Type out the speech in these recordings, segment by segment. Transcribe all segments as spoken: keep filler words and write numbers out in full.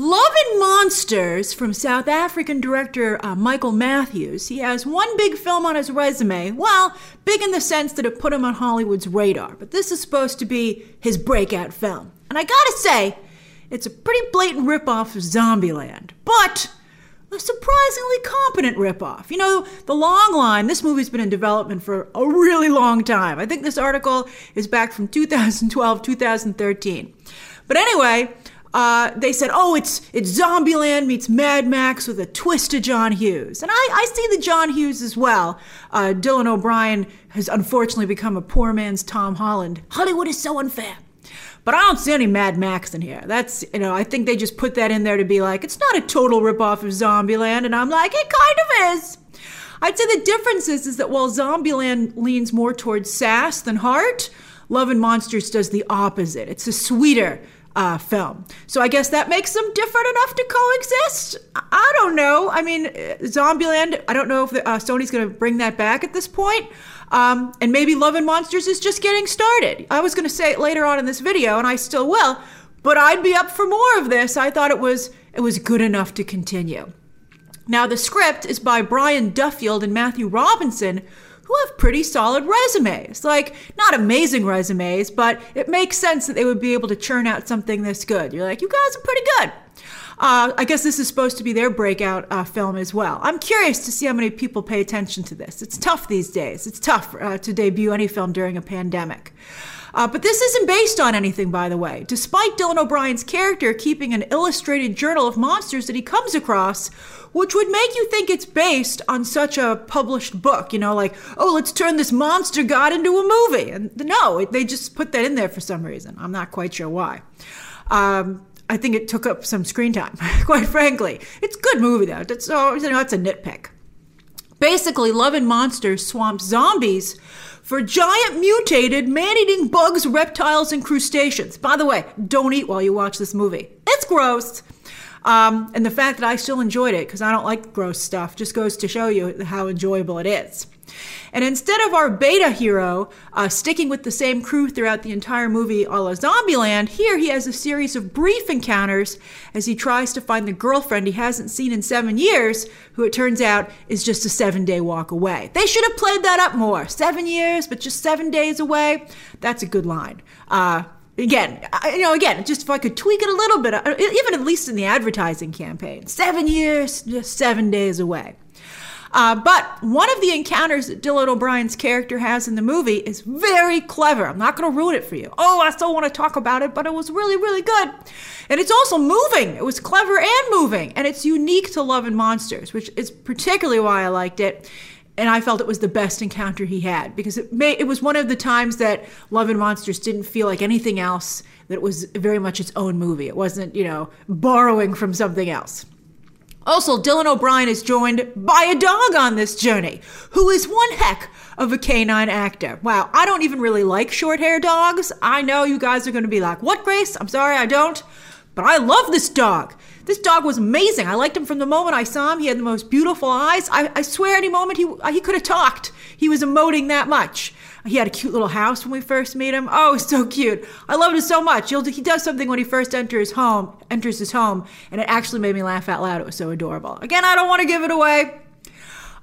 Love and Monsters from South African director uh, Michael Matthews. He has one big film on his resume. Well, big in the sense that it put him on Hollywood's radar. But this is supposed to be his breakout film. And I gotta say, it's a pretty blatant ripoff of Zombieland. But a surprisingly competent ripoff. You know, the long line, this movie's been in development for a really long time. I think this article is back from two thousand twelve, two thousand thirteen. But anyway, uh, they said, oh, it's it's Zombieland meets Mad Max with a twist to John Hughes. And I, I see the John Hughes as well. Uh, Dylan O'Brien has unfortunately become a poor man's Tom Holland. Hollywood is so unfair. But I don't see any Mad Max in here. That's, you know, I think they just put that in there to be like, it's not a total ripoff of Zombieland. And I'm like, it kind of is. I'd say the difference is, is that while Zombieland leans more towards sass than heart, Love and Monsters does the opposite. It's a sweeter uh, film. So I guess that makes them different enough to coexist. I don't know. I mean, Zombieland, I don't know if the, uh, Sony's going to bring that back at this point. Um, and maybe Love and Monsters is just getting started. I was going to say it later on in this video, and I still will, but I'd be up for more of this. I thought it was it was good enough to continue. Now, the script is by Brian Duffield and Matthew Robinson, who have pretty solid resumes. Like, not amazing resumes, but it makes sense that they would be able to churn out something this good. You're like, you guys are pretty good. Uh, I guess this is supposed to be their breakout uh, film as well. I'm curious to see how many people pay attention to this. It's tough these days. It's tough uh, to debut any film during a pandemic. Uh, but this isn't based on anything, by the way. Despite Dylan O'Brien's character keeping an illustrated journal of monsters that he comes across, which would make you think it's based on such a published book, you know, like, oh, let's turn this monster god into a movie. And no, they just put that in there for some reason. I'm not quite sure why. Um, I think it took up some screen time, quite frankly. It's a good movie, though. That's, oh, you know, that's a nitpick. Basically, Love and Monsters swamps zombies for giant mutated man-eating bugs, reptiles, and crustaceans. By the way, don't eat while you watch this movie. It's gross. Um, and the fact that I still enjoyed it, because I don't like gross stuff, just goes to show you how enjoyable it is. And instead of our beta hero uh, sticking with the same crew throughout the entire movie a la Zombieland, here he has a series of brief encounters as he tries to find the girlfriend he hasn't seen in seven years, who it turns out is just a seven-day walk away. They should have played that up more. Seven years, but just seven days away? That's a good line. Uh, again, I, you know, again, just if I could tweak it a little bit, even at least in the advertising campaign. Seven years, just seven days away. Uh, but one of the encounters that Dylan O'Brien's character has in the movie is very clever. I'm not going to ruin it for you. Oh, I still want to talk about it, but it was really, really good. And it's also moving. It was clever and moving. And it's unique to Love and Monsters, which is particularly why I liked it. And I felt it was the best encounter he had, because it, may, it was one of the times that Love and Monsters didn't feel like anything else, that it was very much its own movie. It wasn't, you know, borrowing from something else. Also, Dylan O'Brien is joined by a dog on this journey, who is one heck of a canine actor. Wow, I don't even really like short-haired dogs. I know you guys are going to be like, what, Grace? I'm sorry, I don't. But I love this dog. This dog was amazing. I liked him from the moment I saw him. He had the most beautiful eyes. I, I swear any moment he, he could have talked. He was emoting that much. He had a cute little house when we first meet him. Oh, so cute. I loved it so much. He'll, he does something when he first enters home, enters his home, and it actually made me laugh out loud. It was so adorable. Again, I don't want to give it away.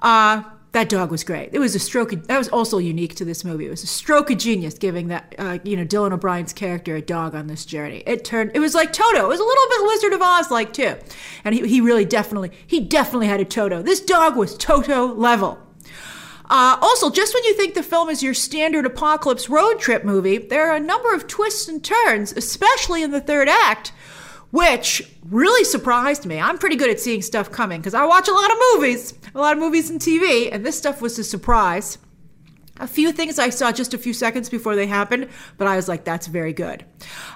Uh, that dog was great. It was a stroke of, that was also unique to this movie. It was a stroke of genius giving that, uh, you know, Dylan O'Brien's character a dog on this journey. It turned, it was like Toto. It was a little bit Wizard of Oz-like too. And he, he really definitely, he definitely had a Toto. This dog was Toto level. Uh, also, just when you think the film is your standard apocalypse road trip movie, there are a number of twists and turns, especially in the third act, which really surprised me. I'm pretty good at seeing stuff coming because I watch a lot of movies, a lot of movies and T V, and this stuff was a surprise. A few things I saw just a few seconds before they happened, but I was like, that's very good.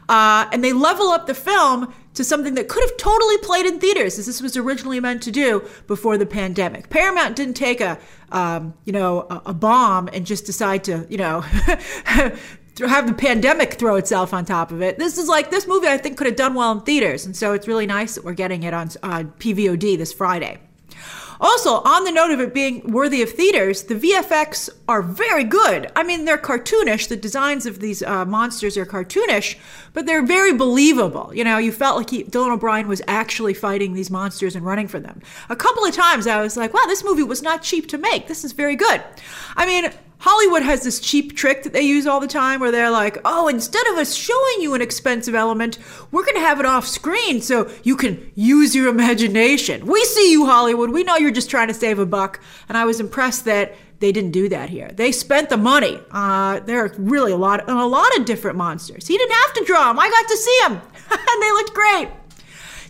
Uh, and they level up the film to something that could have totally played in theaters, as this was originally meant to do before the pandemic. Paramount didn't take a, um, you know, a, a bomb and just decide to, you know, have the pandemic throw itself on top of it. This is like, this movie I think could have done well in theaters, and so it's really nice that we're getting it on uh, P V O D this Friday. Also, on the note of it being worthy of theaters, the V F X are very good. I mean, they're cartoonish. The designs of these uh, monsters are cartoonish, but they're very believable. You know, you felt like he, Dylan O'Brien was actually fighting these monsters and running from them. A couple of times I was like, wow, this movie was not cheap to make. This is very good. I mean, Hollywood has this cheap trick that they use all the time where they're like, oh, instead of us showing you an expensive element, we're going to have it off screen so you can use your imagination. We see you, Hollywood. We know you're just trying to save a buck. And I was impressed that they didn't do that here. They spent the money. Uh, there are really a lot, and a lot of different monsters. He didn't have to draw them. I got to see them, and they looked great.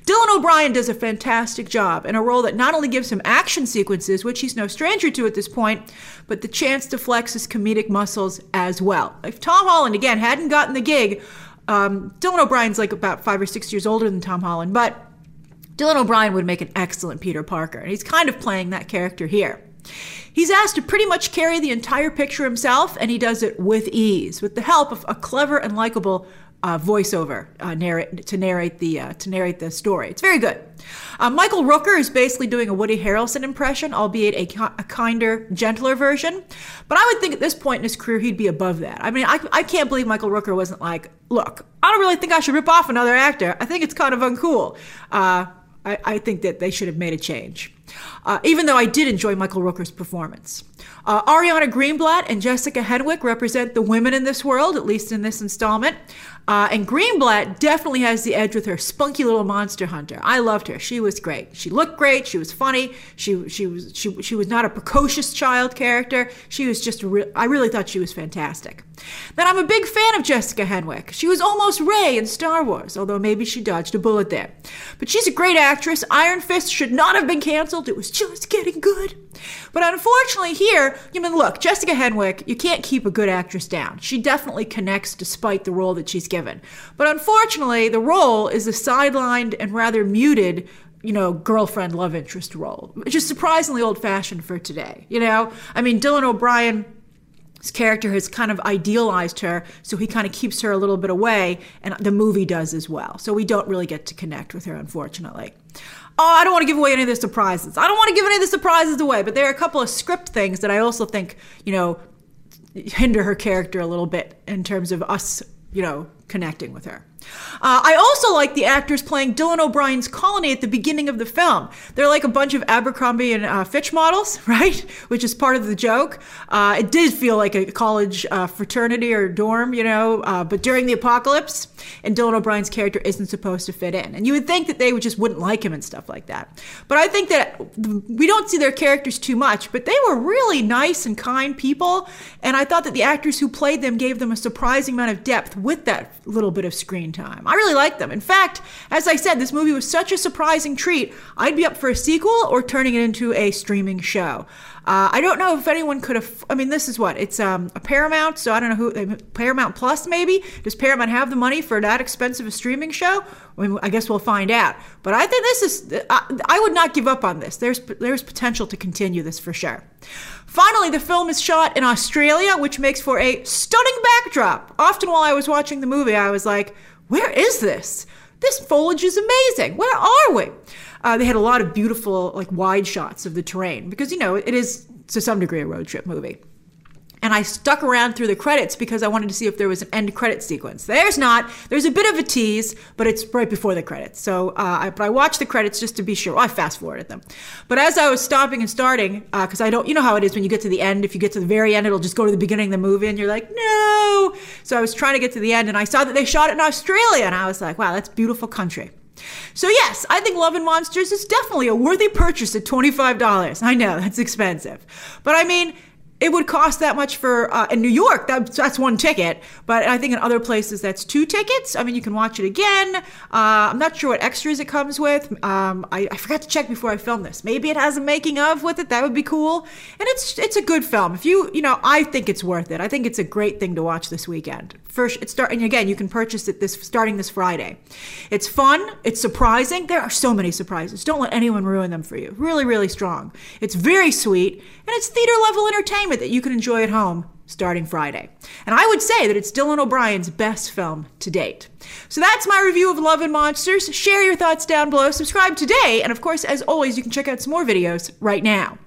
Dylan O'Brien does a fantastic job in a role that not only gives him action sequences, which he's no stranger to at this point, but the chance to flex his comedic muscles as well. If Tom Holland, again, hadn't gotten the gig, um, Dylan O'Brien's like about five or six years older than Tom Holland, but Dylan O'Brien would make an excellent Peter Parker, and he's kind of playing that character here. He's asked to pretty much carry the entire picture himself, and he does it with ease, with the help of a clever and likable Uh, voiceover uh, narrate, to narrate the uh, to narrate the story. It's very good. Uh, Michael Rooker is basically doing a Woody Harrelson impression, albeit a, a kinder, gentler version. But I would think at this point in his career, he'd be above that. I mean, I, I can't believe Michael Rooker wasn't like, look, I don't really think I should rip off another actor. I think it's kind of uncool. Uh, I, I think that they should have made a change. Uh, even though I did enjoy Michael Rooker's performance. Uh, Ariana Greenblatt and Jessica Henwick represent the women in this world, at least in this installment. Uh, and Greenblatt definitely has the edge with her spunky little monster hunter. I loved her. She was great. She looked great. She was funny. She she was she she was not a precocious child character. She was just, re- I really thought she was fantastic. Then I'm a big fan of Jessica Henwick. She was almost Rey in Star Wars, although maybe she dodged a bullet there. But she's a great actress. Iron Fist should not have been canceled. It was just getting good. But unfortunately here, I mean, look, Jessica Henwick, you can't keep a good actress down. She definitely connects despite the role that she's given. But unfortunately, the role is a sidelined and rather muted, you know, girlfriend love interest role, which is surprisingly old-fashioned for today, you know? I mean, Dylan O'Brien... his character has kind of idealized her, so he kind of keeps her a little bit away, and the movie does as well. So we don't really get to connect with her, unfortunately. Oh, I don't want to give away any of the surprises. I don't want to give any of the surprises away, but there are a couple of script things that I also think, you know, hinder her character a little bit in terms of us, you know, connecting with her. Uh, I also like the actors playing Dylan O'Brien's colony at the beginning of the film. They're like a bunch of Abercrombie and uh, Fitch models, right? Which is part of the joke. Uh, it did feel like a college uh, fraternity or dorm, you know, uh, but during the apocalypse, and Dylan O'Brien's character isn't supposed to fit in. And you would think that they would just wouldn't like him and stuff like that. But I think that we don't see their characters too much, but they were really nice and kind people. And I thought that the actors who played them gave them a surprising amount of depth with that little bit of screen time. I really liked them. In fact, as I said, this movie was such a surprising treat, I'd be up for a sequel or turning it into a streaming show. Uh, I don't know if anyone could have, I mean, this is what, it's um, a Paramount, so I don't know who, Paramount Plus maybe? Does Paramount have the money for that expensive a streaming show? I mean, I guess we'll find out. But I think this is, I, I would not give up on this. There's, there's potential to continue this for sure. Finally, the film is shot in Australia, which makes for a stunning backdrop. Often while I was watching the movie, I was like, where is this? This foliage is amazing. Where are we? Uh, they had a lot of beautiful, like, wide shots of the terrain because, you know, it is to some degree a road trip movie. And I stuck around through the credits because I wanted to see if there was an end credit sequence. There's not. There's a bit of a tease, but it's right before the credits. So, uh, I, but I watched the credits just to be sure. Well, I fast forwarded them. But as I was stopping and starting, because uh, I don't, you know how it is when you get to the end. If you get to the very end, it'll just go to the beginning of the movie, and you're like, no. So I was trying to get to the end, and I saw that they shot it in Australia, and I was like, wow, that's beautiful country. So yes, I think Love and Monsters is definitely a worthy purchase at twenty-five dollars. I know that's expensive, but I mean. It would cost that much for, uh, in New York, that, that's one ticket. But I think in other places, that's two tickets. I mean, you can watch it again. Uh, I'm not sure what extras it comes with. Um, I, I forgot to check before I filmed this. Maybe it has a making of with it. That would be cool. And it's it's a good film. If you, you know, I think it's worth it. I think it's a great thing to watch this weekend. First, it's start, and again, you can purchase it this starting this Friday. It's fun. It's surprising. There are so many surprises. Don't let anyone ruin them for you. Really, really strong. It's very sweet. And it's theater level entertainment that you can enjoy at home starting Friday. And I would say that it's Dylan O'Brien's best film to date. So that's my review of Love and Monsters. Share your thoughts down below, subscribe today, and of course, as always, you can check out some more videos right now.